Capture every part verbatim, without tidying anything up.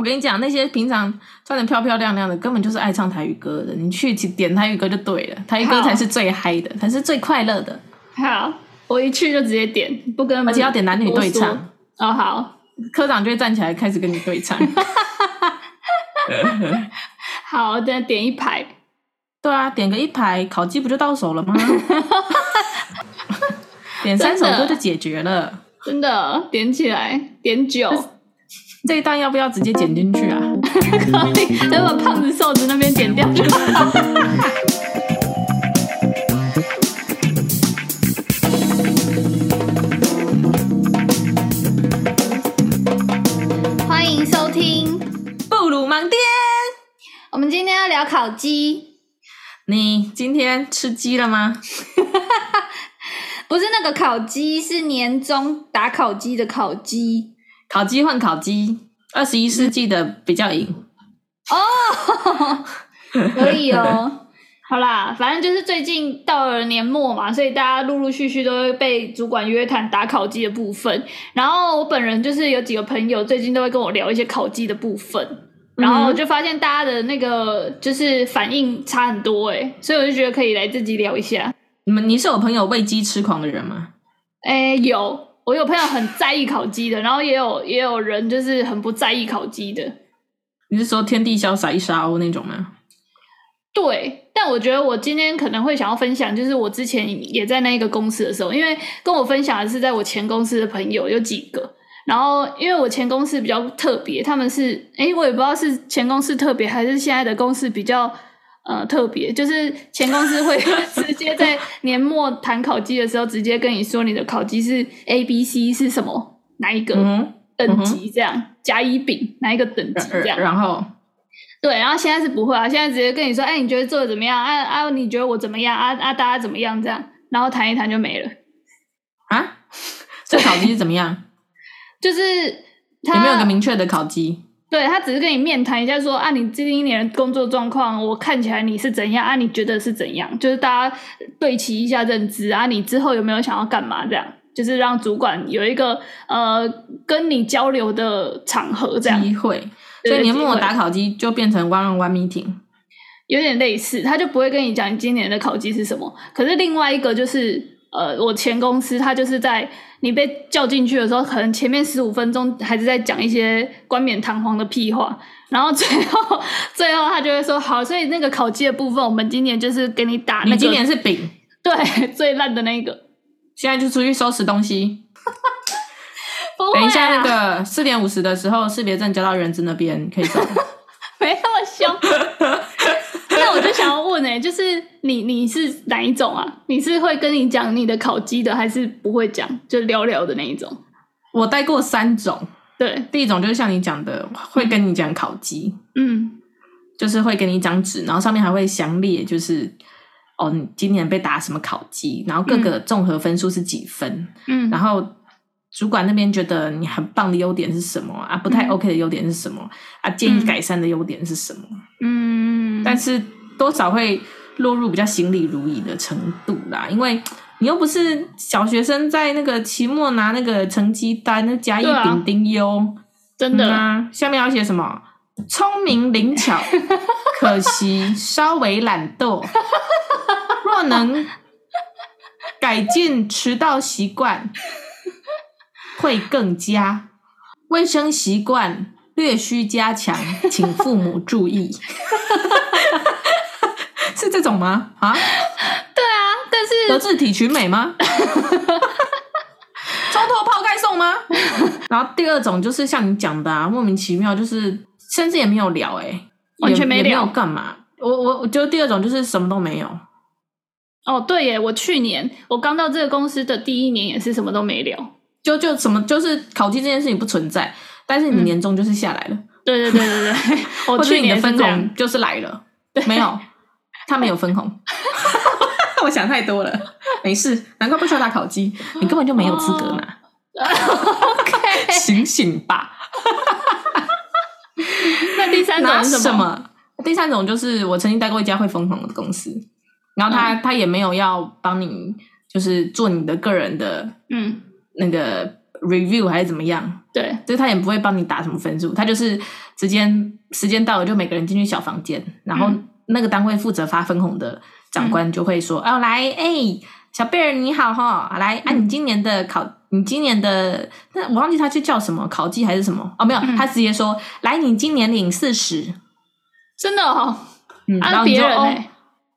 我跟你讲，那些平常穿得漂漂亮亮的，根本就是爱唱台语歌的。你去点台语歌就对了，台语歌才是最嗨的，才是最快乐的。好，我一去就直接点，不跟，而且要点男女对唱。哦，好，科长就会站起来开始跟你对唱。好，等下点一排。对啊，点个一排，烤鸡不就到手了吗？点三首歌就解决了，真的，点起来，点酒。这一段要不要直接剪进去啊？可以，等把胖子瘦子那边剪掉就好。欢迎收听布鲁盲店，我们今天要聊烤鸡。你今天吃鸡了吗？不是那个烤鸡，是年终打烤鸡的烤鸡。烤鸡换烤鸡，二十一世纪的比较赢哦，可以哦。好啦，反正就是最近到了年末嘛，所以大家陆陆续续都会被主管约谈打烤鸡的部分。然后我本人就是有几个朋友最近都会跟我聊一些烤鸡的部分，然后我就发现大家的那个就是反应差很多欸，所以我就觉得可以来自己聊一下。你们你是有朋友喂鸡痴狂的人吗？欸，有。我有朋友很在意烤鸡的，然后也有也有人就是很不在意烤鸡的。你是说天地潇洒一沙鸥那种吗？对，但我觉得我今天可能会想要分享，就是我之前也在那一个公司的时候，因为跟我分享的是在我前公司的朋友有几个，然后因为我前公司比较特别，他们是诶我也不知道是前公司特别还是现在的公司比较呃特别，就是前公司会直接在年末谈烤鸡的时候直接跟你说你的烤鸡是 A B C 是什么哪一个等级这样，嗯嗯，甲乙丙哪一个等级这样。然后对，然后现在是不会啊，现在直接跟你说哎你觉得做的怎么样啊啊你觉得我怎么样啊啊大家怎么样这样，然后谈一谈就没了啊。这烤鸡是怎么样？就是他有没有个明确的烤鸡？对，他只是跟你面谈一下说啊你这一年的工作状况我看起来你是怎样啊你觉得是怎样，就是大家对齐一下认知啊你之后有没有想要干嘛这样，就是让主管有一个呃跟你交流的场合这样机会。所以年末打烤鸡就变成 one on one meeting， 有点类似。他就不会跟你讲你今年的烤鸡是什么，可是另外一个就是呃我前公司他就是在你被叫进去的时候，可能前面十五分钟还是在讲一些冠冕堂皇的屁话，然后最后最后他就会说好，所以那个烤鸡的部分我们今年就是给你打，那个你今年是饼，对，最烂的那个，现在就出去收拾东西。不会啊，等一下那个 四点五十 的时候识别证交到人资那边可以走。没那么凶。那我就想要问欸，就是你你是哪一种啊？你是会跟你讲你的烤鸡的，还是不会讲就聊聊的那一种？我带过三种。对，第一种就是像你讲的会跟你讲烤鸡，嗯，就是会给你一张纸，然后上面还会详列就是哦你今年被打什么烤鸡，然后各个综合分数是几分，嗯，然后主管那边觉得你很棒的优点是什么啊，不太 OK 的优点是什么，嗯，啊建议改善的优点是什么，嗯，但是多少会落入比较行礼如仪的程度啦，因为你又不是小学生在那个期末拿那个成绩单那甲乙丙丁优，真的，嗯啊，下面要写什么聪明灵巧可惜稍微懒惰若能改进迟到习惯会更佳，卫生习惯略需加强，请父母注意。是这种吗？啊，对啊，但是德智体群美吗？冲脱泡盖送吗？然后第二种就是像你讲的啊，莫名其妙，就是甚至也没有聊哎，欸，完全没聊，也没有干嘛。我我我觉得第二种就是什么都没有。哦，对耶，我去年我刚到这个公司的第一年也是什么都没聊。就就什么就是烤鸡这件事情不存在，但是你年终就是下来了，嗯，对对对对对，我去年分红就是来了，没有，他没有分红。我想太多了，没事，难怪不需要打烤鸡，你根本就没有资格拿，哦，okay， 醒醒吧。那第三种是什 么, 什么？第三种就是我曾经待过一家会分红的公司，然后他，嗯，他也没有要帮你就是做你的个人的嗯那个 review 还是怎么样，对，所以他也不会帮你打什么分数，他就是直接时间到了就每个人进去小房间，然后那个单位负责发分红的长官就会说、嗯、哦来哎、欸，小贝儿你好哈，来啊你今年的考你今年的那我忘记他去叫什么考绩还是什么哦没有、嗯、他直接说来你今年领四十，真的哦、嗯、然后别人哎、欸。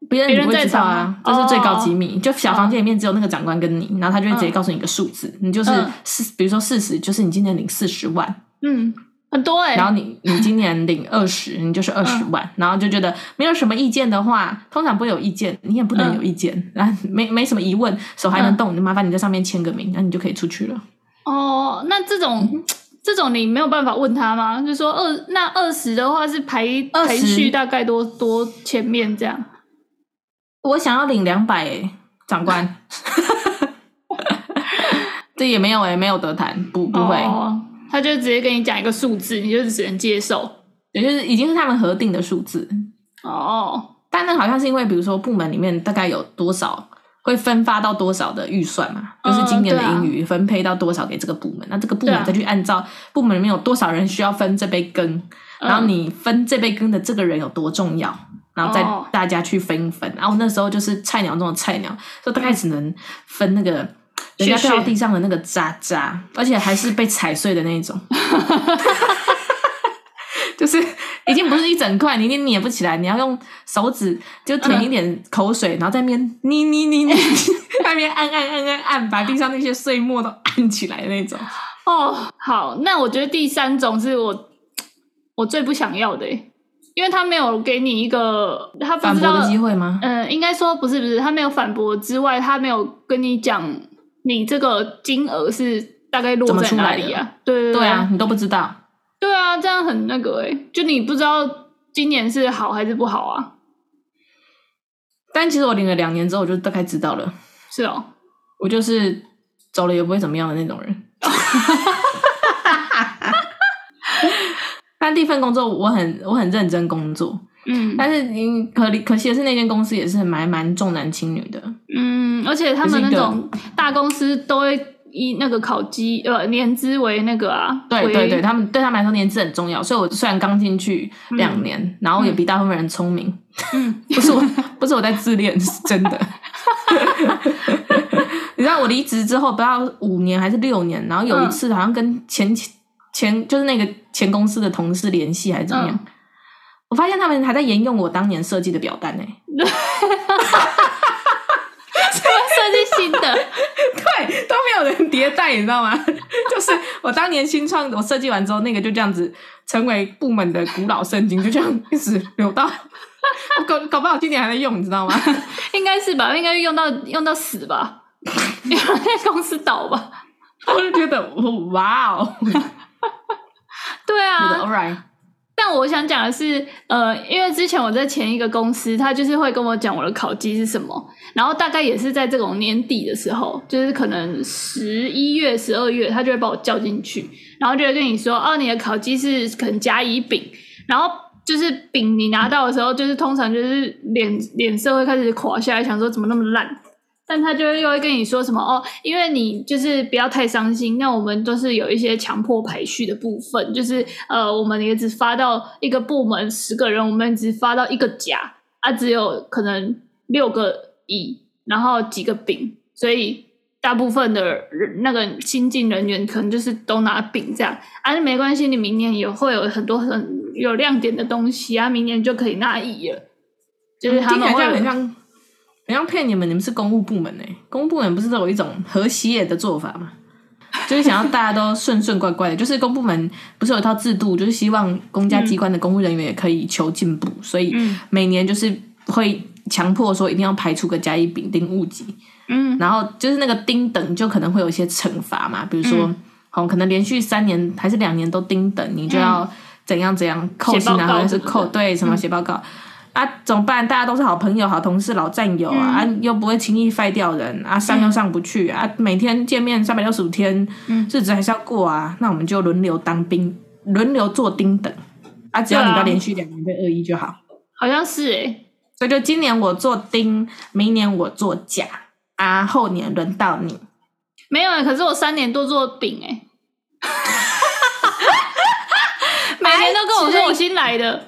别人你不会知道啊，这是最高机密、哦、就小房间里面只有那个长官跟你、哦、然后他就会直接告诉你一个数字、嗯、你就是、嗯、比如说四十就是你今年领四十万，嗯，很多欸，然后你你今年领二十你就是二十万、嗯、然后就觉得没有什么意见的话通常不会有意见，你也不能有意见、嗯、然后没没什么疑问手还能动、嗯、麻烦你在上面签个名，然后你就可以出去了。哦，那这种、嗯这种你没有办法问他吗？就说二那二十的话是排排序大概多多前面这样。我想要领两百欸，长官。这也没有欸，没有得谈，不不会、哦。他就直接跟你讲一个数字，你就只能接受，也就是已经是他们核定的数字。哦，但那好像是因为比如说部门里面大概有多少会分发到多少的预算嘛，就是今年的盈余分配到多少给这个部门、嗯啊、那这个部门再去按照部门里面有多少人需要分这杯羹、嗯、然后你分这杯羹的这个人有多重要，然后再大家去分一分、哦、然后那时候就是菜鸟中的菜鸟，就大概只能分那个人家掉到地上的那个渣渣，而且还是被踩碎的那种就是已经不是一整块，你一定捏不起来，你要用手指就舔一点口水、嗯、然后在那边捏捏捏捏那边按按按按按把地上那些碎末都按起来那种。哦，好，那我觉得第三种是我我最不想要的，因为他没有给你一个他不知道反驳的机会吗？嗯，应该说不是不是他没有反驳之外，他没有跟你讲你这个金额是大概落在哪里啊，对对 对, 对啊，你都不知道，对啊，这样很那个诶、欸、就你不知道今年是好还是不好啊。但其实我领了两年之后我就大概知道了。是哦，我就是走了也不会怎么样的那种人。但第一份工作我很我很认真工作，嗯，但是可可惜的是那间公司也是蛮蛮重男轻女的，嗯，而且他们那种大公司都会以那个考绩呃年资为那个啊，对对对，他们对他们来说年资很重要，所以我虽然刚进去两年、嗯、然后也比大部分人聪明，嗯不是我不是我在自恋，是真的你知道我离职之后不到五年还是六年，然后有一次好像跟前前、前就是那个前公司的同事联系还是怎么样、嗯、我发现他们还在沿用我当年设计的表单欸设计新的对，都没有人迭代你知道吗就是我当年新创我设计完之后那个就这样子成为部门的古老圣经，就这样一直流到搞, 搞不好今年还在用你知道吗应该是吧，应该用到用到死吧因为公司倒吧我就觉得哇哦对啊 all right， 但我想讲的是呃，因为之前我在前一个公司他就是会跟我讲我的考绩是什么，然后大概也是在这种年底的时候，就是可能十一月十二月他就会把我叫进去，然后就会跟你说哦你的考绩是可能甲乙丙，然后就是丙你拿到的时候就是通常就是脸脸色会开始垮下来，想说怎么那么烂，但他就又会跟你说什么哦因为你就是不要太伤心，那我们都是有一些强迫排序的部分，就是呃我们也只发到一个部门十个人，我们只发到一个甲啊，只有可能六个乙然后几个丙，所以大部分的人那个新进人员可能就是都拿丙这样啊，没关系你明年也会有很多很有亮点的东西啊，明年就可以拿乙了，就是他们会很像很像骗你们，你们是公务部门欸，公务部门不是都有一种和谐的做法吗？就是想要大家都顺顺乖乖的，就是公部门不是有一套制度，就是希望公家机关的公务人员也可以求进步、嗯、所以每年就是会强迫说一定要排除个甲乙丙丁戊己，嗯，然后就是那个丁等就可能会有一些惩罚嘛，比如说、嗯哦、可能连续三年还是两年都丁等，你就要怎样怎样扣薪啊，或者是扣对什么写报告。嗯啊，怎么办？大家都是好朋友、好同事、老战友啊，嗯、啊又不会轻易废掉人啊，上又上不去、嗯、啊，每天见面三百六十五天，嗯，日子还是要过啊。那我们就轮流当兵，轮流做丁等啊，只要你不要连续两年被恶意就好。好像是哎、欸，所以就今年我做丁，明年我做甲啊，后年轮到你。没有、欸，可是我三年多做饼哎、欸。每天都跟我说我新来的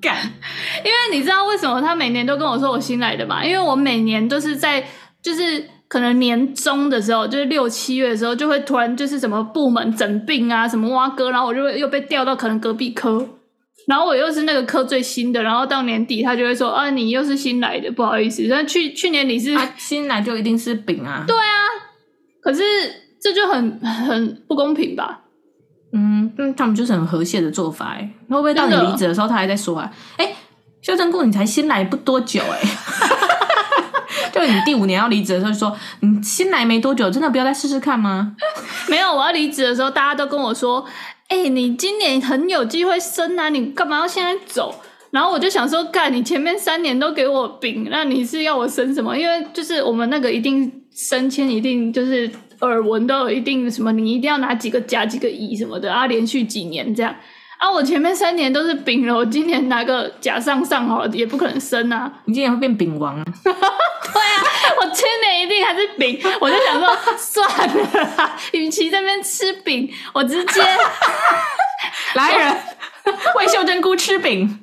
干因为你知道为什么他每年都跟我说我新来的嘛？因为我每年都是在就是可能年中的时候，就是六七月的时候就会突然就是什么部门整病啊什么挖哥，然后我就会又被调到可能隔壁科，然后我又是那个科最新的，然后到年底他就会说啊你又是新来的不好意思，但去去年你是、啊、新来就一定是饼啊，对啊，可是这就很很不公平吧。嗯，他们就是很和谐的做法、欸、会不会到你离职的时候他还在说啊哎、欸，修正顾你才新来不多久哎、欸，就你第五年要离职的时候就说你新来没多久真的不要再试试看吗？没有，我要离职的时候大家都跟我说哎、欸，你今年很有机会升啊你干嘛要现在走，然后我就想说干你前面三年都给我饼，那你是要我升什么？因为就是我们那个一定升迁一定就是耳闻都有一定什么你一定要拿几个甲几个乙什么的啊，连续几年这样啊，我前面三年都是丙了，我今年拿个甲上上好了也不可能升啊，你今年会变丙王啊对啊，我今年一定还是丙我就想说算了啦，与其在那边吃丙我直接来人为秀珍菇吃饼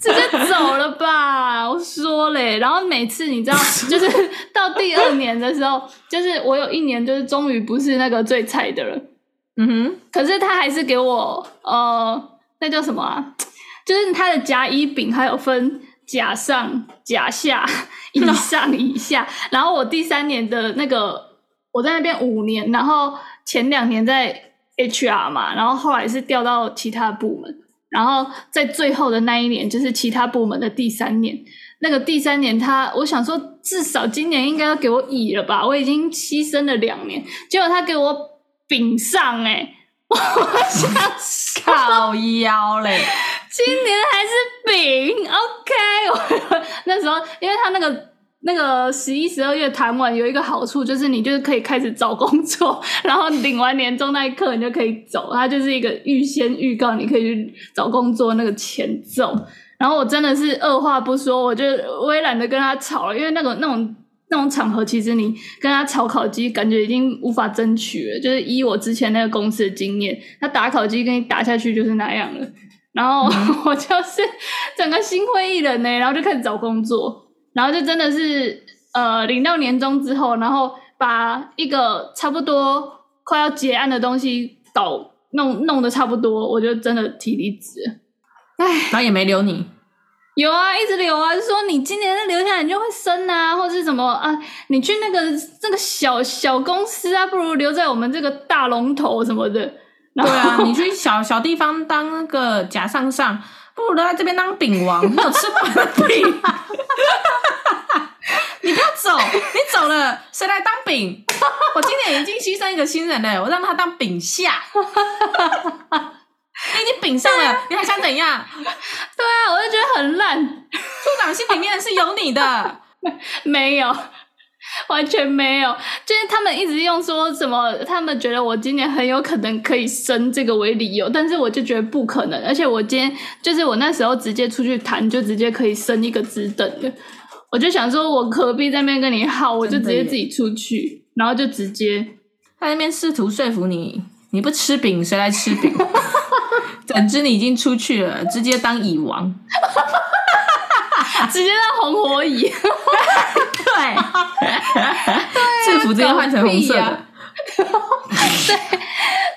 直接走了吧我说嘞。然后每次你知道就是到第二年的时候就是我有一年就是终于不是那个最菜的了，嗯哼，可是他还是给我呃那叫什么啊，就是他的甲乙丙还有分甲上甲下乙上乙下，然后我第三年的那个我在那边五年，然后前两年在 H R 嘛，然后后来是调到其他部门，然后在最后的那一年就是其他部门的第三年，那个第三年他我想说至少今年应该要给我乙了吧，我已经牺牲了两年，结果他给我丙上欸我想靠腰嘞今年还是丙 OK 那时候因为他那个那个十一十二月谈完有一个好处就是你就是可以开始找工作，然后领完年终那一刻你就可以走，它就是一个预先预告你可以去找工作那个前奏。然后我真的是二话不说我就我也懒得跟他吵了，因为那个那种那种场合其实你跟他炒烤鸡感觉已经无法争取了，就是以我之前那个公司的经验他打烤鸡跟你打下去就是那样了，然后我就是整个心灰意冷呢、欸，然后就开始找工作，然后就真的是呃，领到年终之后，然后把一个差不多快要结案的东西搞弄弄得差不多，我就真的提离职。唉，然后也没留你。有啊，一直留啊，就说你今年再留下来你就会升啊，或是什么啊，你去那个那个小小公司啊，不如留在我们这个大龙头什么的。对啊，你去小小地方当那个假上上。不如来这边当饼王，没有吃饭的饼。你不要走，你走了谁来当饼？我今年已经牺牲一个新人了，我让他当饼下。你已经饼上了，你还想怎样？对啊，我就觉得很烂。处长心里面是有你的，没有。完全没有，就是他们一直用说什么他们觉得我今年很有可能可以升这个为理由，但是我就觉得不可能，而且我今天就是我那时候直接出去谈就直接可以升一个职等的，我就想说我何必在那边跟你耗，我就直接自己出去，然后就直接他在那边试图说服你你不吃饼谁来吃饼总之你已经出去了直接当蚁王直接当红火蚁对，制服直接换成红色的、啊、对，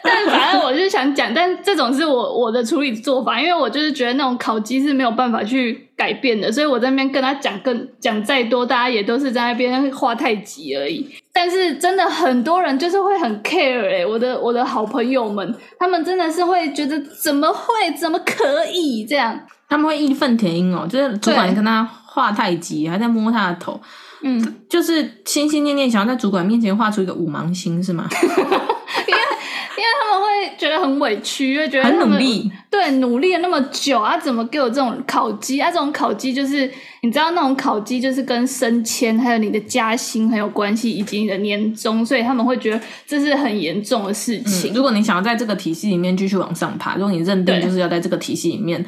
但反正我就想讲，但这种是我我的处理做法，因为我就是觉得那种烤鸡是没有办法去改变的，所以我在那边跟他讲更讲再多大家也都是在那边话太急而已，但是真的很多人就是会很 care、欸、我的我的好朋友们他们真的是会觉得怎么会怎么可以这样，他们会义愤填膺哦，就是主管跟他话太急还在摸他的头，嗯，就是心心念念想要在主管面前画出一个五芒星是吗？因为因为他们会觉得很委屈，因为觉得很努力，对，努力了那么久啊，怎么给我这种烤鸡啊？这种烤鸡就是你知道那种烤鸡就是跟升迁还有你的加薪很有关系，以及你的年终，所以他们会觉得这是很严重的事情、嗯。如果你想要在这个体系里面继续往上爬，如果你认定就是要在这个体系里面，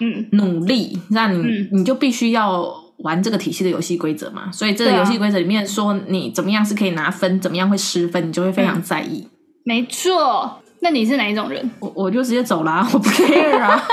嗯，努力，那你、嗯、你就必须要。玩这个体系的游戏规则嘛，所以这个游戏规则里面说你怎么样是可以拿分，怎么样会失分，你就会非常在意。嗯、没错，那你是哪一种人？我我就直接走啦，我不 care 啊。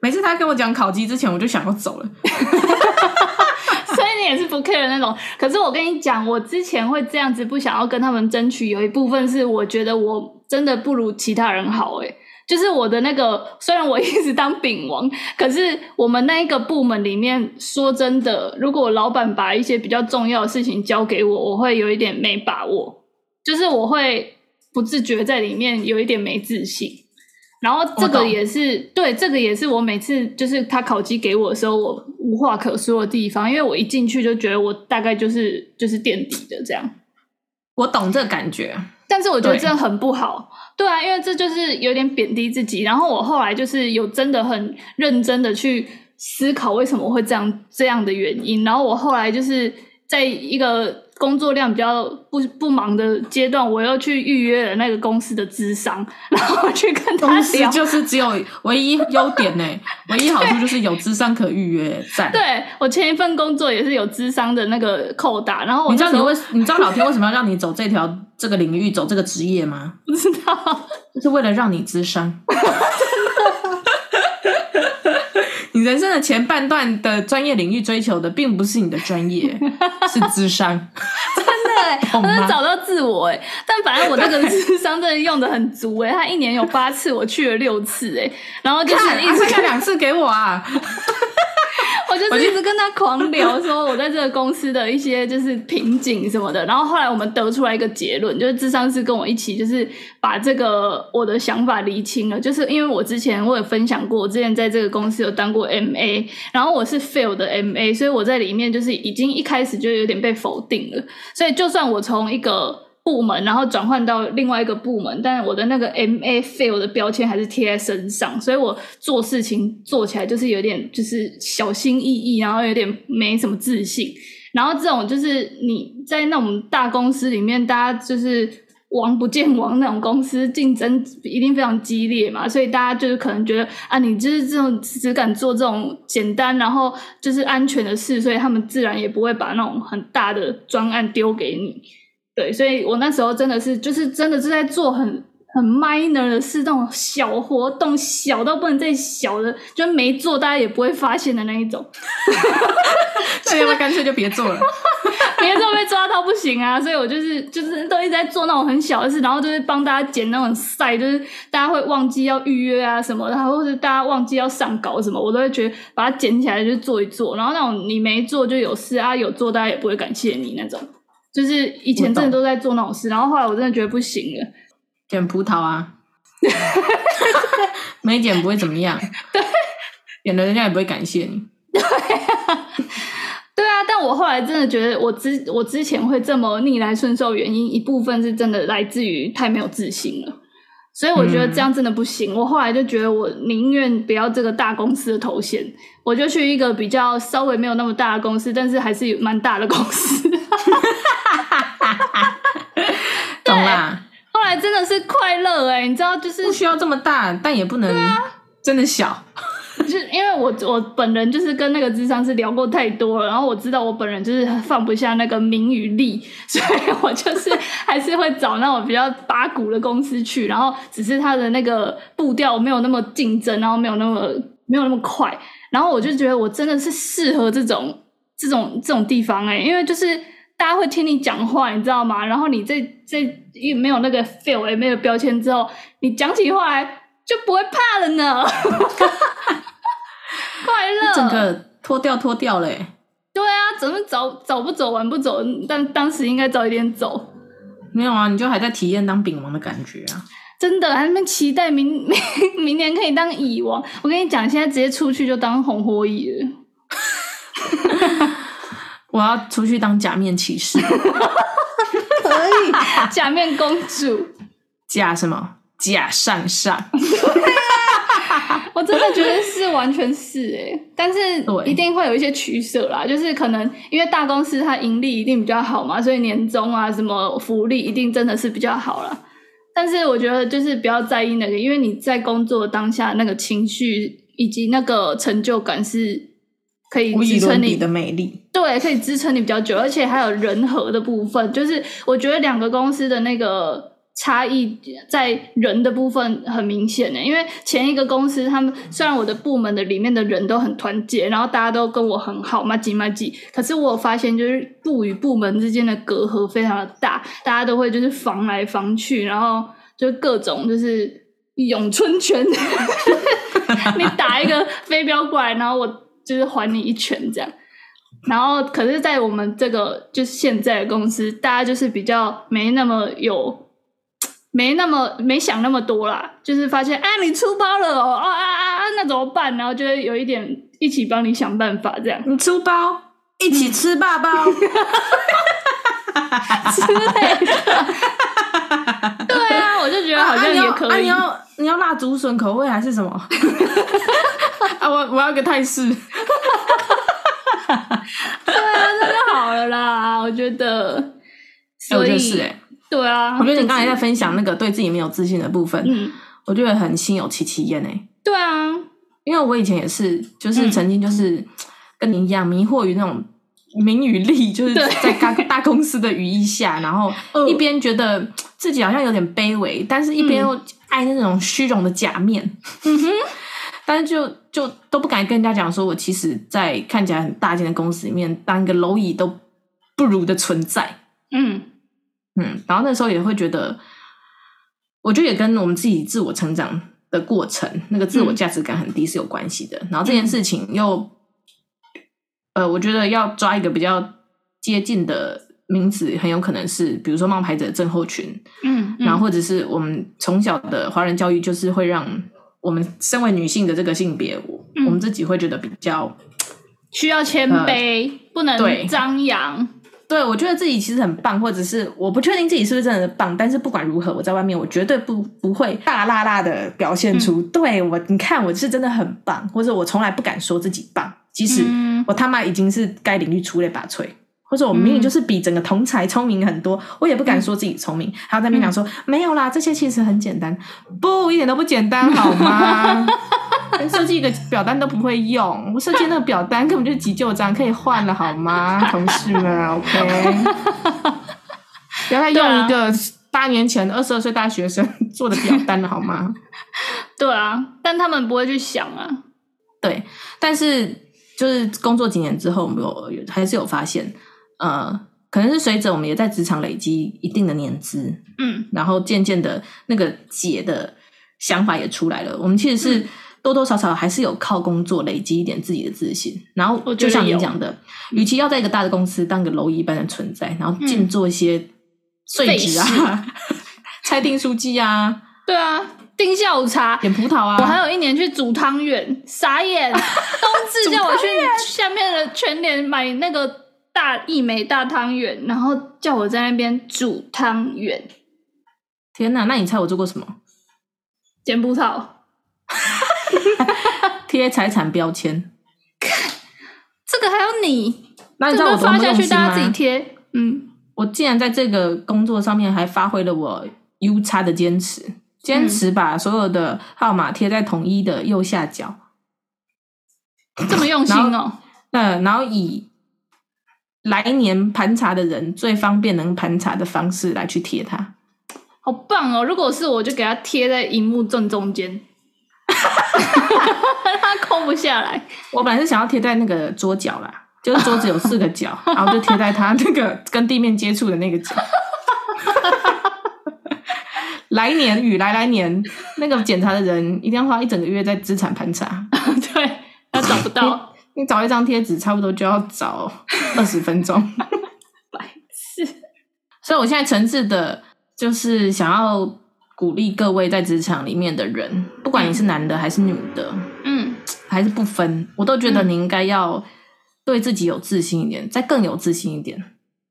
每次他跟我讲烤鸡之前，我就想要走了。所以你也是不 care 那种。可是我跟你讲，我之前会这样子不想要跟他们争取，有一部分是我觉得我真的不如其他人好欸。就是我的那个，虽然我一直当饼王，可是我们那一个部门里面，说真的，如果老板把一些比较重要的事情交给我，我会有一点没把握，就是我会不自觉在里面有一点没自信。然后这个也是对，这个也是我每次就是他烤鸡给我的时候，我无话可说的地方，因为我一进去就觉得我大概就是就是垫底的这样。我懂这个感觉，但是我觉得这很不好。对啊，因为这就是有点贬低自己。然后我后来就是有真的很认真的去思考为什么会这样这样的原因。然后我后来就是在一个工作量比较不不忙的阶段，我又去预约了那个公司的谘商，然后去跟他聊。公司就是只有唯一优点呢、欸，唯一好处就是有谘商可预约。赞。对，我前一份工作也是有谘商的那个扣打，然后我你知道你为你知道老天为什么要让你走这条这个领域走这个职业吗？不知道，就是为了让你谘商。你人生的前半段的专业领域追求的并不是你的专业，是谘商。真的、欸，我是找到自我哎、欸。但反正我那个谘商真的用的很足哎、欸，他一年有八次，我去了六次哎、欸，然后就是一次看两次给我啊。我就是一直跟他狂聊说我在这个公司的一些就是瓶颈什么的，然后后来我们得出来一个结论，就是谘商是跟我一起就是把这个我的想法厘清了，就是因为我之前我有分享过，我之前在这个公司有当过 M A， 然后我是 fail 的 M A， 所以我在里面就是已经一开始就有点被否定了，所以就算我从一个部门然后转换到另外一个部门，但我的那个 M A fail 的标签还是贴在身上，所以我做事情做起来就是有点就是小心翼翼，然后有点没什么自信。然后这种就是你在那种大公司里面，大家就是王不见王那种公司，竞争一定非常激烈嘛，所以大家就是可能觉得啊，你就是这种只敢做这种简单然后就是安全的事，所以他们自然也不会把那种很大的专案丢给你。对，所以我那时候真的是就是真的是在做很很 minor 的事，那种小活动，小到不能再小的，就没做大家也不会发现的那一种。那要不要干脆就别做了？别做被抓到不行啊！所以我就是就是都一直在做那种很小的事，然后就是帮大家剪那种赛，就是大家会忘记要预约啊什么的，或者大家忘记要上稿什么，我都会觉得把它捡起来就做一做，然后那种你没做就有事啊，有做大家也不会感谢你那种。就是以前真的都在做那种事，然后后来我真的觉得不行了。捡葡萄啊，没捡不会怎么样，对，捡了人家也不会感谢你。对啊，对啊，但我后来真的觉得我之我之前会这么逆来顺受，原因一部分是真的来自于太没有自信了，所以我觉得这样真的不行。嗯、我后来就觉得我宁愿不要这个大公司的头衔，我就去一个比较稍微没有那么大的公司，但是还是蛮大的公司。懂啦，后来真的是快乐哎、欸，你知道，就是不需要这么大，但也不能真的小。啊、就是因为我我本人就是跟那个谘商是聊过太多了，然后我知道我本人就是放不下那个名与利，所以我就是还是会找那种比较八股的公司去，然后只是他的那个步调没有那么竞争，然后没有那么没有那么快，然后我就觉得我真的是适合这种这种这种地方哎、欸，因为就是。大家会听你讲话，你知道吗？然后你这这一没有那个 fail 也没有标签之后，你讲起话来就不会怕了呢。快乐，整个脱掉脱掉嘞、欸。对啊，怎么早早不走晚不走，但当时应该早一点走。没有啊，你就还在体验当饼王的感觉啊！真的，还在那边期待明明明年可以当蚁王。我跟你讲，现在直接出去就当红火蚁了。我要出去当假面骑士。可以，假面公主。假什么？假上上。我真的觉得是完全是哎、欸，但是一定会有一些取舍啦，就是可能因为大公司它盈利一定比较好嘛，所以年终啊什么福利一定真的是比较好啦，但是我觉得就是不要在意那个，因为你在工作当下那个情绪以及那个成就感是可以支撑你的美丽，对，可以支撑你比较久，而且还有人和的部分，就是我觉得两个公司的那个差异在人的部分很明显，因为前一个公司他们虽然我的部门的里面的人都很团结，然后大家都跟我很好麻吉麻吉，可是我有发现就是部与部门之间的隔阂非常的大，大家都会就是防来防去，然后就各种就是咏春拳你打一个飞镖过来，然后我就是还你一拳这样。然后可是在我们这个就是现在的公司，大家就是比较没那么有没那么没想那么多啦，就是发现啊你出包了哦，啊啊啊那怎么办，然后就会有一点一起帮你想办法这样。你出包一起吃霸包之类的对啊，我就觉得好像也可以。啊啊、你要、啊、你要辣竹笋口味还是什么啊，我我要个泰式对啊，那就好了啦，我觉得。所以我就是欸，对啊，我觉得你刚才在分享那个对自己没有自信的部分，嗯，我觉得很心有戚戚焉欸。对啊，因为我以前也是，就是曾经就是跟你一样迷惑于那种名与利，就是在大大公司的羽翼下，然后一边觉得自己好像有点卑微，但是一边又爱那种虚荣的假面，嗯哼，但是就就都不敢跟人家讲说我其实在看起来很大间的公司里面当一个蝼蚁都不如的存在，嗯嗯，然后那时候也会觉得，我觉得也跟我们自己自我成长的过程那个自我价值感很低是有关系的，嗯，然后这件事情又呃，我觉得要抓一个比较接近的名字，很有可能是比如说冒牌者症候群， 嗯, 嗯然后或者是我们从小的华人教育就是会让我们身为女性的这个性别，嗯，我们自己会觉得比较需要谦卑，呃、不能张扬。对，我觉得自己其实很棒，或者是我不确定自己是不是真的棒，但是不管如何，我在外面我绝对不不会大辣辣的表现出，嗯，对我，你看我是真的很棒，或者我从来不敢说自己棒，即使我他妈已经是该领域出类拔萃，或者我明明就是比整个同侪聪明很多，我也不敢说自己聪明，嗯，还有在那边讲说，嗯，没有啦，这些其实很简单，不，一点都不简单好吗设计一个表单都不会用，我设计那个表单根本就是急救章，可以换了好吗同事们 OK 不要再用一个八年前二十二岁大学生做的表单了好吗对啊，但他们不会去想啊。对，但是就是工作几年之后我们有还是有发现，呃，可能是随着我们也在职场累积一定的年资，嗯，然后渐渐的那个解的想法也出来了，我们其实是，嗯，多多少少还是有靠工作累积一点自己的自信，然后就像你讲的，与其要在一个大的公司当个蝼蚁般的存在，然后尽做一些碎纸啊，嗯，拆订书机啊，对啊，订下午茶，点葡萄啊，我还有一年去煮汤圆，傻眼，冬至叫我去下面的全联买那个大一枚大汤圆，然后叫我在那边煮汤圆。天哪，那你猜我做过什么？捡葡萄贴财产标签，这个还有你，那你知道我发下去大家自己贴。嗯，我竟然在这个工作上面还发挥了我 U 差的坚持，坚持把所有的号码贴在统一的右下角，嗯，这么用心哦。嗯，呃，然后以来年盘查的人最方便能盘查的方式来去贴它，好棒哦！如果是我就给它贴在荧幕正中间。他空不下来，我本来是想要贴在那个桌角啦，就是桌子有四个角然后就贴在他那个跟地面接触的那个角来年与来来年那个检查的人一定要花一整个月在资产盘查对，他找不到你, 你找一张贴纸差不多就要找二十分钟白痴。所以我现在诚挚的就是想要鼓励各位在职场里面的人，不管你是男的还是女的，嗯，还是不分，我都觉得你应该要对自己有自信一点，再更有自信一点。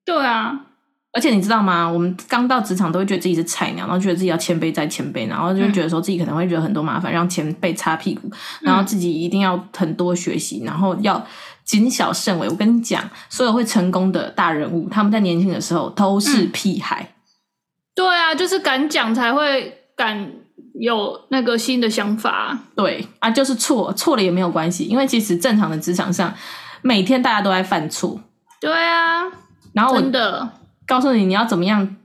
对啊，而且你知道吗？我们刚到职场都会觉得自己是菜鸟，然后觉得自己要谦卑再谦卑，然后就觉得说自己可能会惹很多麻烦，让前辈擦屁股，然后自己一定要很多学习，然后要谨小慎微。我跟你讲，所有会成功的大人物，他们在年轻的时候都是屁孩。嗯，对啊，就是敢讲才会敢有那个新的想法。对啊，就是错错了也没有关系，因为其实正常的职场上每天大家都在犯错。对啊，然后我真的告诉你你要怎么样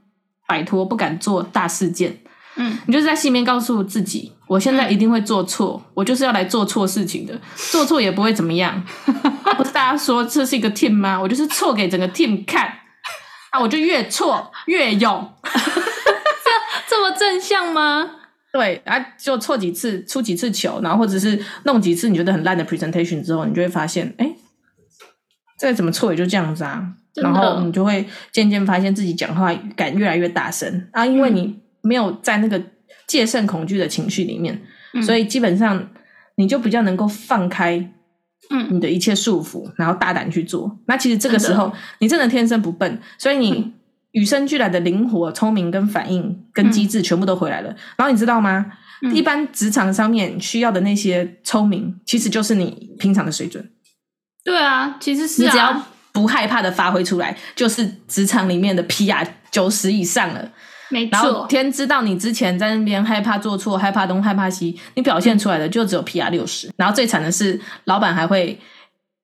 摆脱不敢做大事件。嗯，你就是在心里面告诉自己我现在一定会做错、嗯、我就是要来做错事情的，做错也不会怎么样。不是大家说这是一个 team 吗？我就是错给整个 team 看啊，我就越错越勇。这这么正向吗？对啊，就错几次出几次糗，然后或者是弄几次你觉得很烂的 presentation 之后，你就会发现哎，这怎么错也就这样子啊，然后你就会渐渐发现自己讲话感越来越大声啊，因为你、嗯没有在那个戒慎恐惧的情绪里面、嗯、所以基本上你就比较能够放开你的一切束缚、嗯、然后大胆去做。那其实这个时候真你真的天生不笨，所以你与生俱来的灵活聪明跟反应跟机智全部都回来了、嗯、然后你知道吗、嗯、一般职场上面需要的那些聪明其实就是你平常的水准。对啊，其实是啊，你只要不害怕的发挥出来就是职场里面的 P R 九十 以上了。没错，然后天知道你之前在那边害怕做错害怕东害怕西，你表现出来的就只有 P R 六十、嗯、然后最惨的是老板还会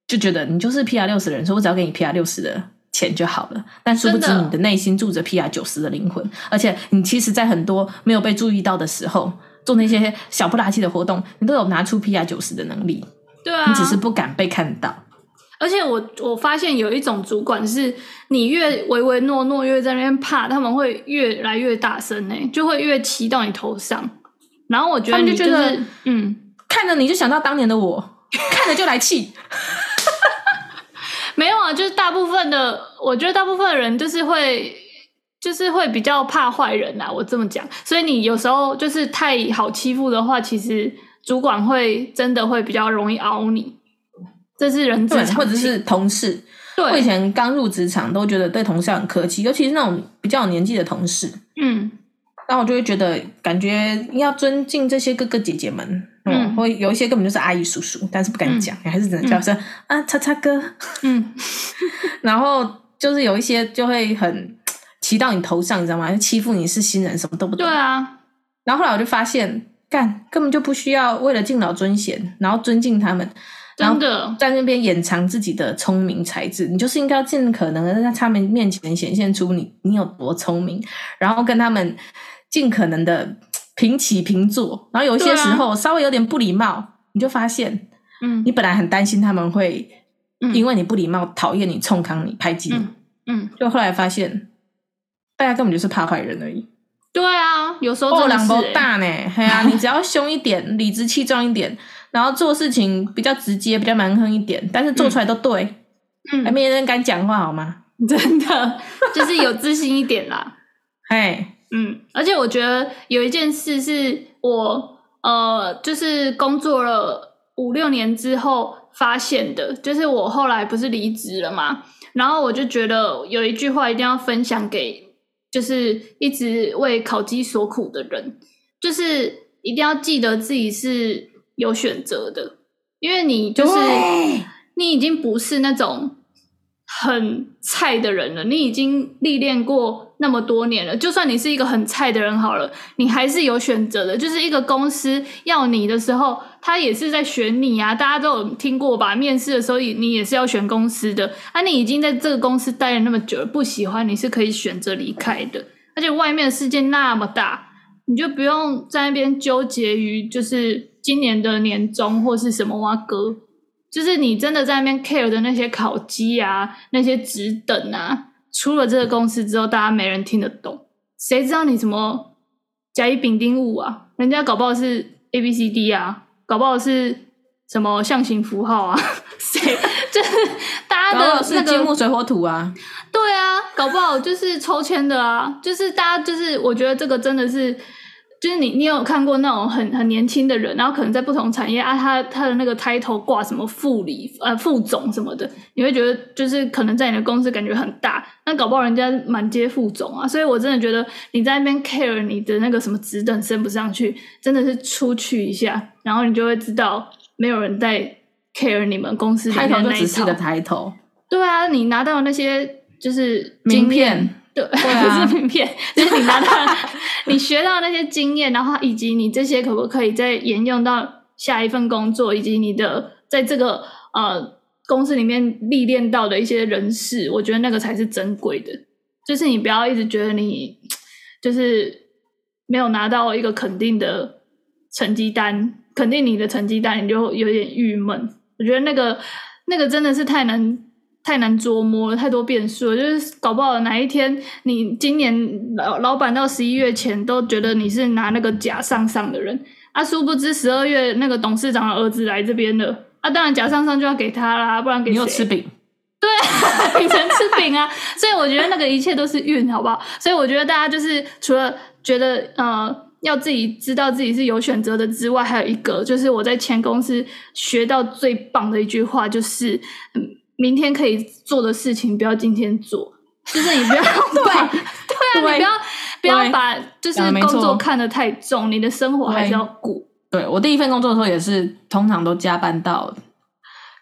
就觉得你就是 P R 六十 的人，所以我只要给你 P R 六十 的钱就好了，但殊不知你的内心住着 P R 九十 的灵魂，而且你其实在很多没有被注意到的时候做那些小不拉几的活动你都有拿出 P R 九十 的能力。对啊，你只是不敢被看到。而且我我发现有一种主管是你越唯唯诺诺越在那边怕，他们会越来越大声、欸、就会越骑到你头上，然后我觉得你、就是、他们就觉得嗯，看着你就想到当年的我，看着就来气。没有啊，就是大部分的我觉得大部分的人就是会就是会比较怕坏人啦、啊、我这么讲，所以你有时候就是太好欺负的话，其实主管会真的会比较容易熬你，这是人之常情。或者是同事，对，我以前刚入职场都觉得对同事很客气，尤其是那种比较有年纪的同事，嗯，然后我就会觉得感觉要尊敬这些哥哥姐姐们，嗯，嗯或有一些根本就是阿姨叔叔，但是不敢讲，嗯、还是只能叫声、嗯、啊叉叉哥，嗯，然后就是有一些就会很骑到你头上，你知道吗？欺负你是新人，什么都不懂。对啊，然后后来我就发现，干根本就不需要为了敬老尊贤，然后尊敬他们。真的在那边掩藏自己的聪明才智，你就是应该尽可能的在他们面前显现出你你有多聪明，然后跟他们尽可能的平起平坐，然后有一些时候稍微有点不礼貌、啊、你就发现嗯，你本来很担心他们会因为你不礼貌、嗯、讨厌你冲康你排挤你 嗯, 嗯，就后来发现大家根本就是怕坏人而已。对啊，有时候真的是、欸、哦，人不大呢、欸，哎呀、啊，你只要凶一点，理直气壮一点，然后做事情比较直接，比较蛮横一点，但是做出来都对，嗯，还没人敢讲话好吗？真的就是有自信一点啦，哎，嗯，而且我觉得有一件事是我呃，就是工作了五六年之后发现的，就是我后来不是离职了嘛，然后我就觉得有一句话一定要分享给。就是一直为考绩所苦的人，就是一定要记得自己是有选择的，因为你就是你已经不是那种很菜的人了，你已经历练过那么多年了，就算你是一个很菜的人好了，你还是有选择的，就是一个公司要你的时候他也是在选你啊，大家都有听过吧，面试的时候你也是要选公司的啊，你已经在这个公司待了那么久了，不喜欢你是可以选择离开的，而且外面的世界那么大，你就不用在那边纠结于就是今年的年终或是什么哇哥，就是你真的在那边 care 的那些考绩啊那些职等啊，出了这个公司之后大家没人听得懂，谁知道你什么甲乙丙丁戊啊，人家搞不好是 A B C D 啊，搞不好是什么象形符号啊，谁就是大家的、那個、是金木水火土啊，对啊，搞不好就是抽签的啊，就是大家就是我觉得这个真的是就是你你有看过那种很很年轻的人，然后可能在不同产业啊他他的那个 title 挂什么副理呃副总什么的，你会觉得就是可能在你的公司感觉很大，那搞不好人家满街副总啊，所以我真的觉得你在那边 care 你的那个什么职等升不上去，真的是出去一下，然后你就会知道没有人在 care 你们公司里面那一套， title 就只是个 title。 对啊，你拿到那些就是名片对，不是名片，就是你拿到你学到那些经验，然后以及你这些可不可以再沿用到下一份工作，以及你的在这个呃公司里面历练到的一些人事，我觉得那个才是珍贵的。就是你不要一直觉得你就是没有拿到一个肯定的成绩单，肯定你的成绩单，你就有点郁闷。我觉得那个那个真的是太难太难捉摸了，太多变数了。就是搞不好哪一天你今年老老板到十一月前都觉得你是拿那个假上上的人啊，殊不知十二月那个董事长的儿子来这边了啊，当然假上上就要给他啦，不然给谁？你有吃饼？对啊，你能吃饼啊！所以我觉得那个一切都是运，好不好？所以我觉得大家就是除了觉得呃。要自己知道自己是有选择的之外，还有一个就是我在前公司学到最棒的一句话，就是明天可以做的事情不要今天做，就是你不要把 对, 对啊，你不要不要把就是工作看得太重，你的生活还是要顾。 对, 对，我第一份工作的时候也是通常都加班到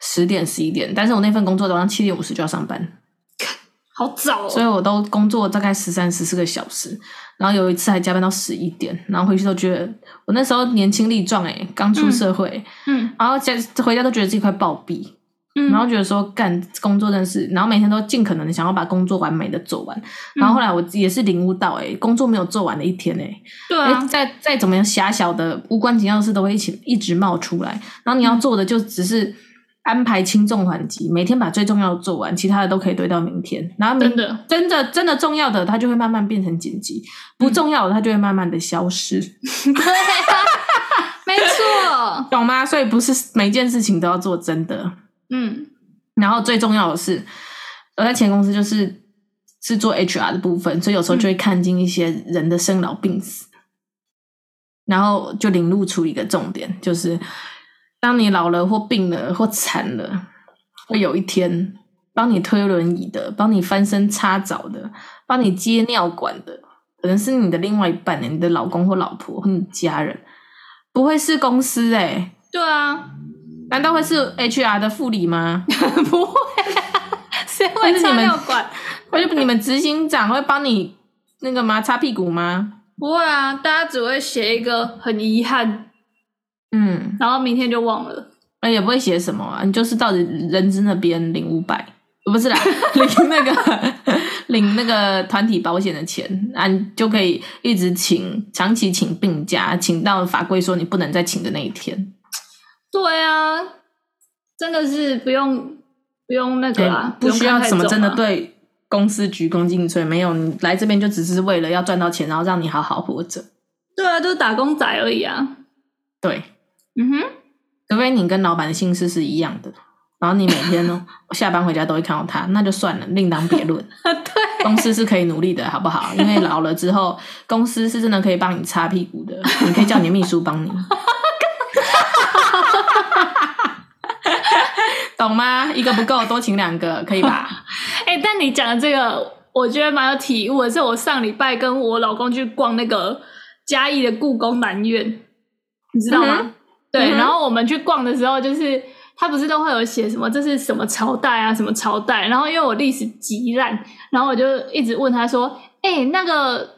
十点十一点，但是我那份工作早上七点五十就要上班，好早哦，所以我都工作大概十三十四个小时，然后有一次还加班到十一点，然后回去都觉得我那时候年轻力壮欸，刚出社会，嗯，嗯然后家回家都觉得自己快暴毙，嗯，然后觉得说干工作真是，然后每天都尽可能想要把工作完美的做完，然后后来我也是领悟到欸，工作没有做完的一天欸，对啊，再再怎么样狭小的无关紧要的事都会一起一直冒出来，然后你要做的就只是。安排轻重缓急，每天把最重要的做完，其他的都可以堆到明天。然后明真的真的真的重要的，它就会慢慢变成紧急；不重要的，它就会慢慢的消失。嗯、对、啊，没错，懂吗？所以不是每件事情都要做真的。嗯，然后最重要的是，我在前公司就是是做 H R 的部分，所以有时候就会看尽一些人的生老病死，嗯、然后就领悟出一个重点，就是。当你老了或病了或惨了，会有一天帮你推轮椅的，帮你翻身擦澡的，帮你接尿管的，可能是你的另外一半，你的老公或老婆或你家人，不会是公司欸。对啊，难道会是 H R 的副理吗？不会啊，谁会擦尿管？会是你们执行长会帮你那个吗？擦屁股吗？不会啊，大家只会写一个很遗憾，嗯，然后明天就忘了，欸，也不会写什么啊，你就是到人资那边领五百，不是啦，领那个领那个团体保险的钱啊，你就可以一直请长期请病假，请到法规说你不能再请的那一天。对啊，真的是不用不用那个啊，不需要什么真的对公司鞠躬尽瘁，没有，你来这边就只是为了要赚到钱，然后让你好好活着。对啊，就是打工仔而已啊。对。嗯哼，除非你跟老板的心思是一样的，然后你每天呢下班回家都会看到他，那就算了，另当别论。对，公司是可以努力的，好不好？因为老了之后，公司是真的可以帮你擦屁股的，你可以叫你的秘书帮你，懂吗？一个不够，多请两个，可以吧？哎、欸，但你讲的这个，我觉得蛮有体悟的。是我上礼拜跟我老公去逛那个嘉义的故宫南院，你知道吗？嗯对、嗯，然后我们去逛的时候，就是他不是都会有写什么这是什么朝代啊，什么朝代。然后因为我历史极烂，然后我就一直问他说：“哎、欸，那个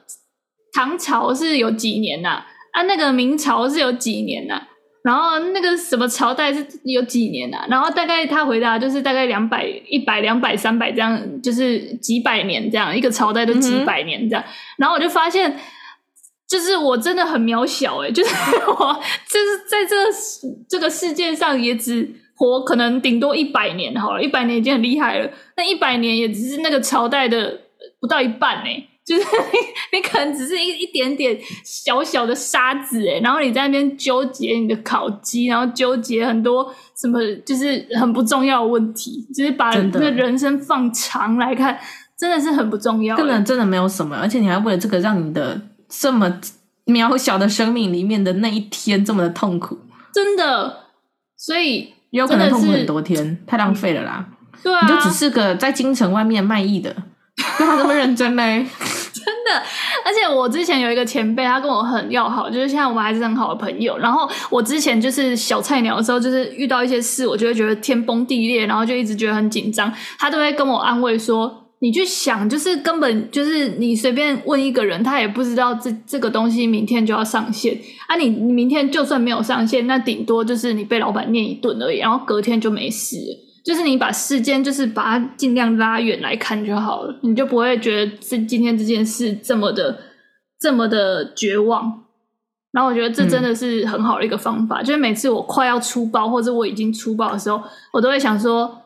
唐朝是有几年啊？啊，那个明朝是有几年啊？然后那个什么朝代是有几年啊？”然后大概他回答就是大概两百、一百、两百、三百这样，就是几百年这样，一个朝代都几百年这样。嗯、然后我就发现。就是我真的很渺小欸，就是我就是在这个这个世界上也只活可能顶多一百年好了，一百年已经很厉害了，那一百年也只是那个朝代的不到一半欸，就是你你可能只是一一点点小小的沙子欸，然后你在那边纠结你的烤鸡，然后纠结很多什么就是很不重要的问题，就是把那人生放长来看真的是很不重要欸，真的真的没有什么，而且你还为了这个让你的这么渺小的生命里面的那一天这么的痛苦，真的，所以有可能痛苦很多天，太浪费了啦。对啊，你就只是个在京城外面卖艺的，干嘛这么认真嘞？真的，而且我之前有一个前辈，他跟我很要好，就是现在我们还是很好的朋友。然后我之前就是小菜鸟的时候，就是遇到一些事，我就会觉得天崩地裂，然后就一直觉得很紧张，他都会跟我安慰说。你去想，就是根本就是你随便问一个人，他也不知道这这个东西明天就要上线啊你！你明天就算没有上线，那顶多就是你被老板念一顿而已，然后隔天就没事了。就是你把时间就是把它尽量拉远来看就好了，你就不会觉得这今天这件事这么的这么的绝望。然后我觉得这真的是很好的一个方法，嗯、就是每次我快要出包或者我已经出包的时候，我都会想说。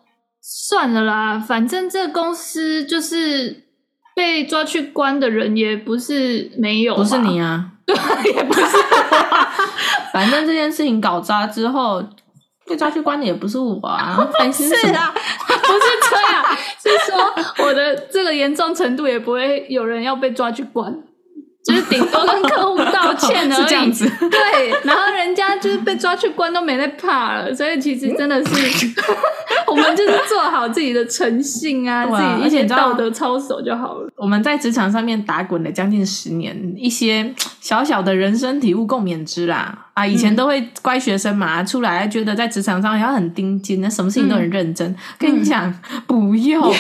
算了啦，反正这公司就是被抓去关的人也不是没有，不是你啊，对，也不是我、啊。反正这件事情搞砸之后，被抓去关的也不是我啊，担心什么？是啊，不是这样、啊，是说我的这个严重程度也不会有人要被抓去关。就是顶多跟客户道歉而已，是这样子。对，然后人家就是被抓去关都没在怕了，所以其实真的是，我们就是做好自己的诚信啊，啊自己一些道德操守就好了。我们在职场上面打滚了将近十年，一些小小的人生体悟共勉之啦。啊，以前都会乖学生嘛，出来觉得在职场上要很盯紧，什么事情都很认真。嗯、跟你讲，嗯、不用。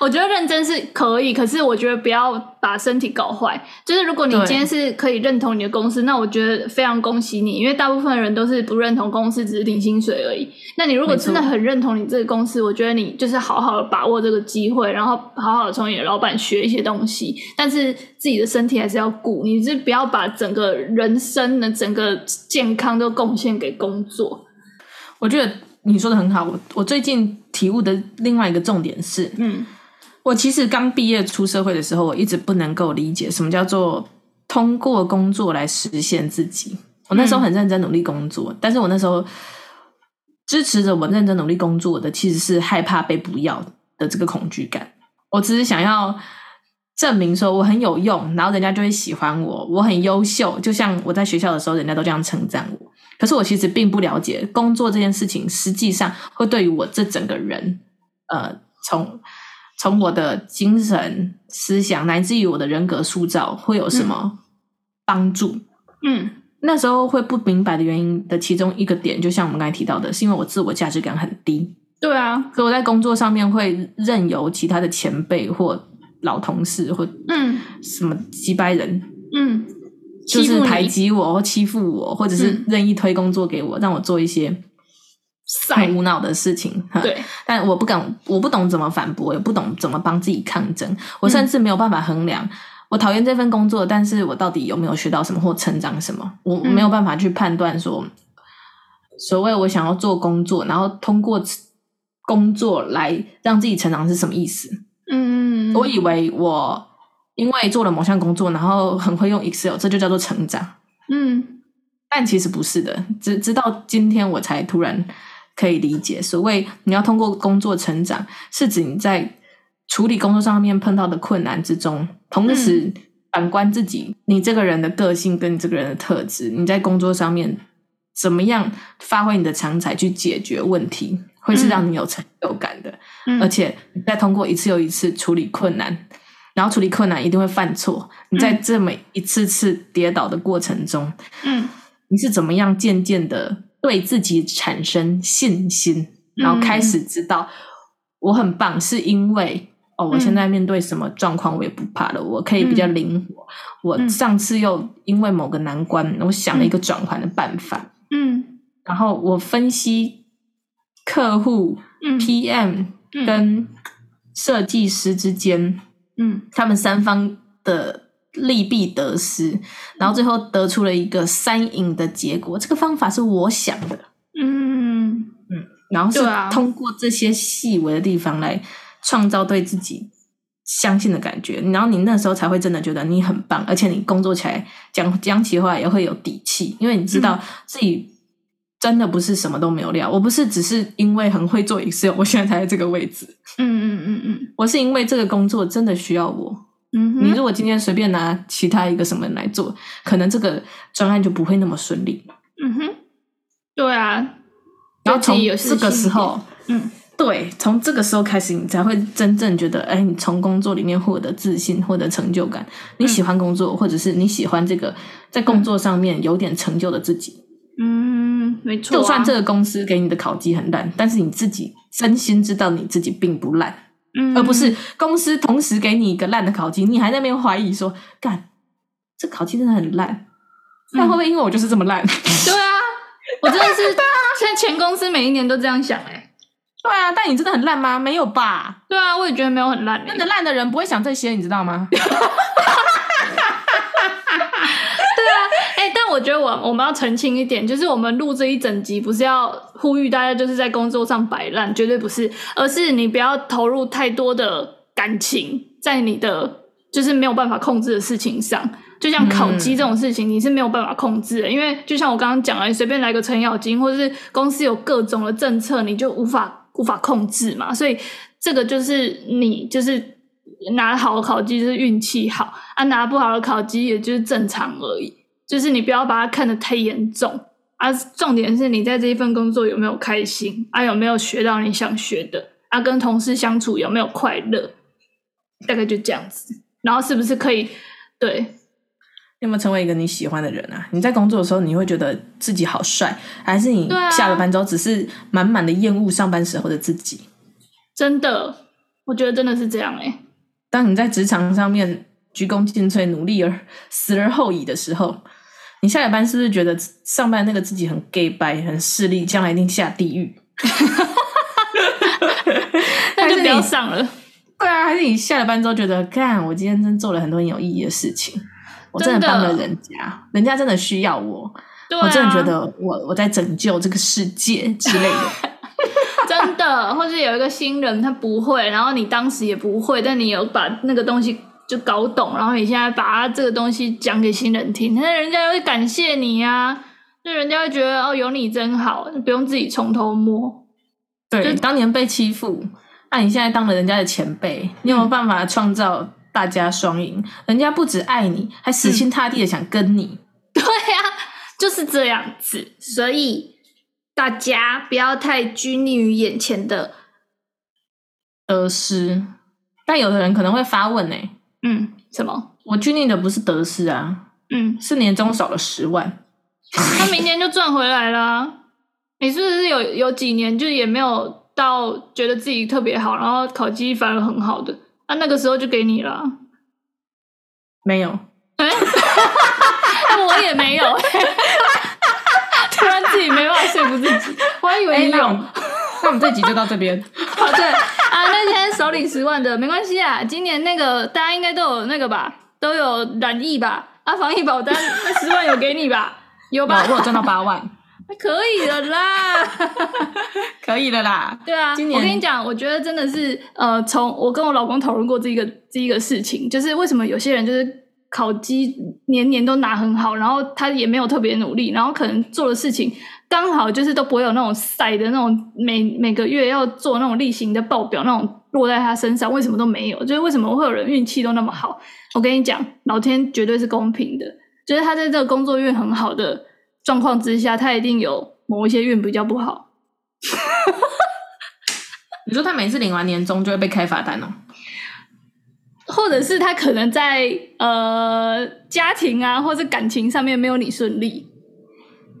我觉得认真是可以，可是我觉得不要把身体搞坏。就是如果你今天是可以认同你的公司，那我觉得非常恭喜你，因为大部分人都是不认同公司，只是领薪水而已。那你如果真的很认同你这个公司，我觉得你就是好好的把握这个机会，然后好好的从你的老板学一些东西，但是自己的身体还是要顾，你是不要把整个人生的整个健康都贡献给工作。我觉得你说的很好，我我最近体悟的另外一个重点是，嗯。我其实刚毕业出社会的时候，我一直不能够理解什么叫做通过工作来实现自己。我那时候很认真努力工作，嗯、但是我那时候支持着我认真努力工作的，其实是害怕被不要的这个恐惧感。我只是想要证明说我很有用，然后人家就会喜欢我，我很优秀，就像我在学校的时候，人家都这样称赞我。可是我其实并不了解工作这件事情，实际上会对于我这整个人，呃，从。从我的精神思想乃至于我的人格塑造会有什么帮助。 嗯, 嗯，那时候会不明白的原因的其中一个点，就像我们刚才提到的，是因为我自我价值感很低。对啊，所以我在工作上面会任由其他的前辈或老同事或什么几百人，嗯，就是排挤我或欺负我，或者是任意推工作给我，让我做一些很无脑的事情。对，但我不敢，我不懂怎么反驳，也不懂怎么帮自己抗争。我甚至没有办法衡量、嗯、我讨厌这份工作，但是我到底有没有学到什么或成长什么，我没有办法去判断说、嗯、所谓我想要做工作，然后通过工作来让自己成长是什么意思。嗯，我以为我因为做了某项工作，然后很会用 Excel， 这就叫做成长。嗯，但其实不是的，直直到今天我才突然可以理解，所谓你要通过工作成长，是指你在处理工作上面碰到的困难之中，同时反观自己，你这个人的个性跟你这个人的特质，你在工作上面怎么样发挥你的长才去解决问题，会是让你有成就感的。嗯、而且你再通过一次又一次处理困难，然后处理困难一定会犯错，你在这么一次次跌倒的过程中，嗯，你是怎么样渐渐的对自己产生信心，然后开始知道我很棒，是因为、嗯、哦，我现在面对什么状况我也不怕了，我可以比较灵活、嗯、我上次又因为某个难关，我想了一个转换的办法。嗯，然后我分析客户、嗯、P M 跟设计师之间，嗯，他们三方的利弊得失，然后最后得出了一个三赢的结果。这个方法是我想的，嗯嗯，然后是通过这些细微的地方来创造对自己相信的感觉，然后你那时候才会真的觉得你很棒，而且你工作起来讲讲起话也会有底气，因为你知道自己真的不是什么都没有料。我不是只是因为很会做 Excel 我现在才在这个位置，嗯嗯嗯嗯，我是因为这个工作真的需要我。你如果今天随便拿其他一个什么人来做，可能这个专案就不会那么顺利。嗯哼，对啊，然后从这个时候，嗯，对，从这个时候开始，你才会真正觉得，哎，你从工作里面获得自信，获得成就感，你喜欢工作，嗯、或者是你喜欢这个在工作上面有点成就的自己。嗯，没错、啊。就算这个公司给你的考绩很烂，但是你自己真心知道你自己并不烂。嗯，而不是公司同时给你一个烂的烤鸡，你还在那边怀疑说，干，这烤鸡真的很烂，但会不会因为我就是这么烂？嗯、对啊，我真的是现在全公司每一年都这样想哎、欸。对啊，但你真的很烂吗？没有吧？对啊，我也觉得没有很烂、欸。真的烂的人不会想这些，你知道吗？我觉得我我们要澄清一点，就是我们录这一整集不是要呼吁大家就是在工作上摆烂，绝对不是，而是你不要投入太多的感情在你的就是没有办法控制的事情上，就像烤鸡这种事情、嗯、你是没有办法控制的，因为就像我刚刚讲了，你随便来个程咬金或者是公司有各种的政策，你就无法无法控制嘛，所以这个就是你就是拿好的烤鸡就是运气好啊，拿不好的烤鸡也就是正常而已，就是你不要把它看得太严重啊，重点是你在这一份工作有没有开心啊，有没有学到你想学的啊，跟同事相处有没有快乐，大概就这样子，然后是不是可以对有没有成为一个你喜欢的人啊，你在工作的时候你会觉得自己好帅，还是你下了班之后只是满满的厌恶上班时候的自己、啊、真的我觉得真的是这样欸，当你在职场上面鞠躬尽瘁努力而死而后已的时候，你下了班是不是觉得上班那个自己很 gay 掰很势利，将来一定下地狱？那就不要上了。对啊，还是你下了班之后觉得，看我今天真做了很多很有意义的事情，我真的帮了人家，人家真的需要我，对啊、我真的觉得我我在拯救这个世界之类的。真的，或是有一个新人他不会，然后你当时也不会，但你有把那个东西就搞懂，然后你现在把这个东西讲给新人听，那人家会感谢你啊，那人家会觉得哦有你真好，不用自己从头摸。对，当年被欺负，那、啊、你现在当了人家的前辈，你有没有办法创造大家双赢、嗯、人家不只爱你还死心塌地的想跟你、嗯、对啊，就是这样子，所以大家不要太拘泥于眼前的得失，但有的人可能会发问欸，嗯，什么？我拘泥的不是得失啊，嗯，是年终少了十万，他明年就赚回来了、啊。你是不是有有几年就也没有到觉得自己特别好，然后考绩反而很好的，那、啊、那个时候就给你了、啊？没有，哎、欸，我也没有、欸，突然自己没办法说服自己，我还以为你有。欸、那我们这集就到这边，好的。啊，那现在手里十万的没关系啊，今年那个大家应该都有那个吧，都有染疫吧，啊，防疫保单那十万有给你吧？有吧？我有赚到八万，可以的啦，可以的啦。对啊，今年我跟你讲，我觉得真的是呃，从我跟我老公讨论过这一个这一个事情，就是为什么有些人就是考绩年年都拿很好，然后他也没有特别努力，然后可能做的事情。刚好就是都不会有那种塞的那种每每个月要做那种例行的报表那种落在他身上，为什么都没有，就是为什么会有人运气都那么好，我跟你讲老天绝对是公平的，就是他在这个工作运很好的状况之下，他一定有某一些运比较不好。你说他每次领完年终就会被开罚单哦，或者是他可能在呃家庭啊或者感情上面没有你顺利，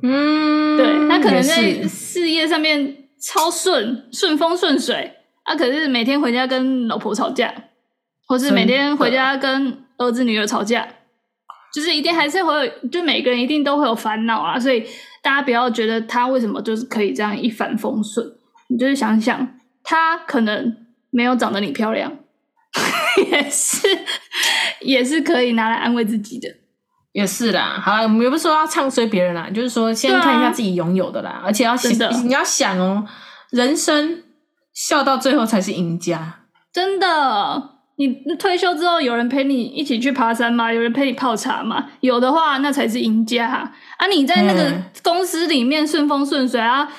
嗯，对，他可能在事业上面超顺顺风顺水啊，可是每天回家跟老婆吵架，或是每天回家跟儿子女儿吵架，就是一定还是会有，就每个人一定都会有烦恼啊，所以大家不要觉得他为什么就是可以这样一帆风顺，你就是想想他可能没有长得你漂亮也是也是可以拿来安慰自己的，也是啦，好啦，我们也不是说要唱衰别人啦，就是说先看一下自己拥有的啦，啊、而且要你要想哦，人生笑到最后才是赢家，真的。你退休之后有人陪你一起去爬山吗？有人陪你泡茶吗？有的话，那才是赢家啊！啊你在那个公司里面顺风顺水啊，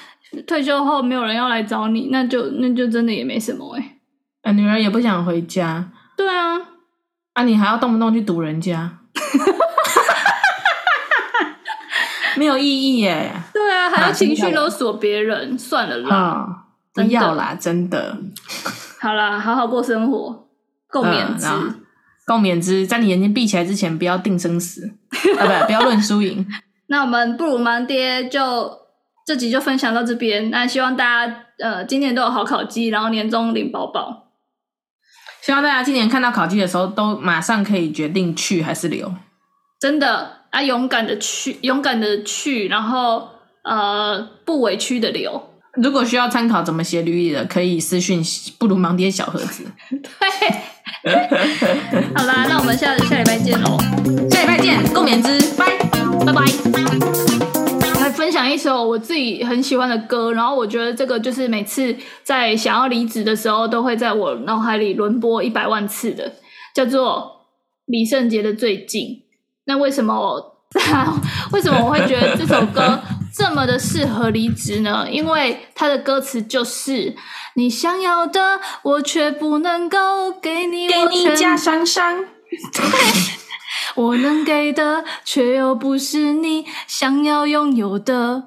退休后没有人要来找你，那就那就真的也没什么欸。啊，女儿也不想回家。对啊，啊，你还要动不动去堵人家。没有意义耶，对啊，还要情绪勒索别人、啊、算了啦、哦、不要啦，真的好啦，好好过生活，共勉之、呃、共勉之，在你眼睛闭起来之前不要定生死、啊、不, 不要论输赢那我们不如盲爹就这集就分享到这边，那希望大家呃今年都有好考绩，然后年终领饱饱，希望大家今年看到考绩的时候都马上可以决定去还是留，真的啊，勇敢的去，勇敢的去，然后呃不委屈的留。如果需要参考怎么写履历的，可以私讯不如盲爹小盒子。对，好啦，那我们下下礼拜见喽，下礼拜见，共勉之，拜拜拜。来分享一首我自己很喜欢的歌，然后我觉得这个就是每次在想要离职的时候，都会在我脑海里轮播一百万次的，叫做李圣杰的《最近》。那为什么为什么我会觉得这首歌这么的适合离职呢？因为它的歌词就是你想要的我却不能够给你，给你加上上我能给的却又不是你想要拥有的，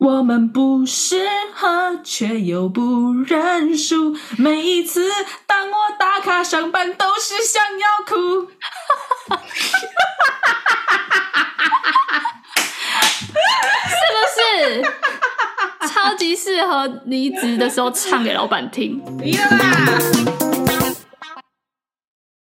我们不适合却又不认输，每一次当我打卡上班都是想要哭是不是超级适合离职的时候唱给老板听？离了啦。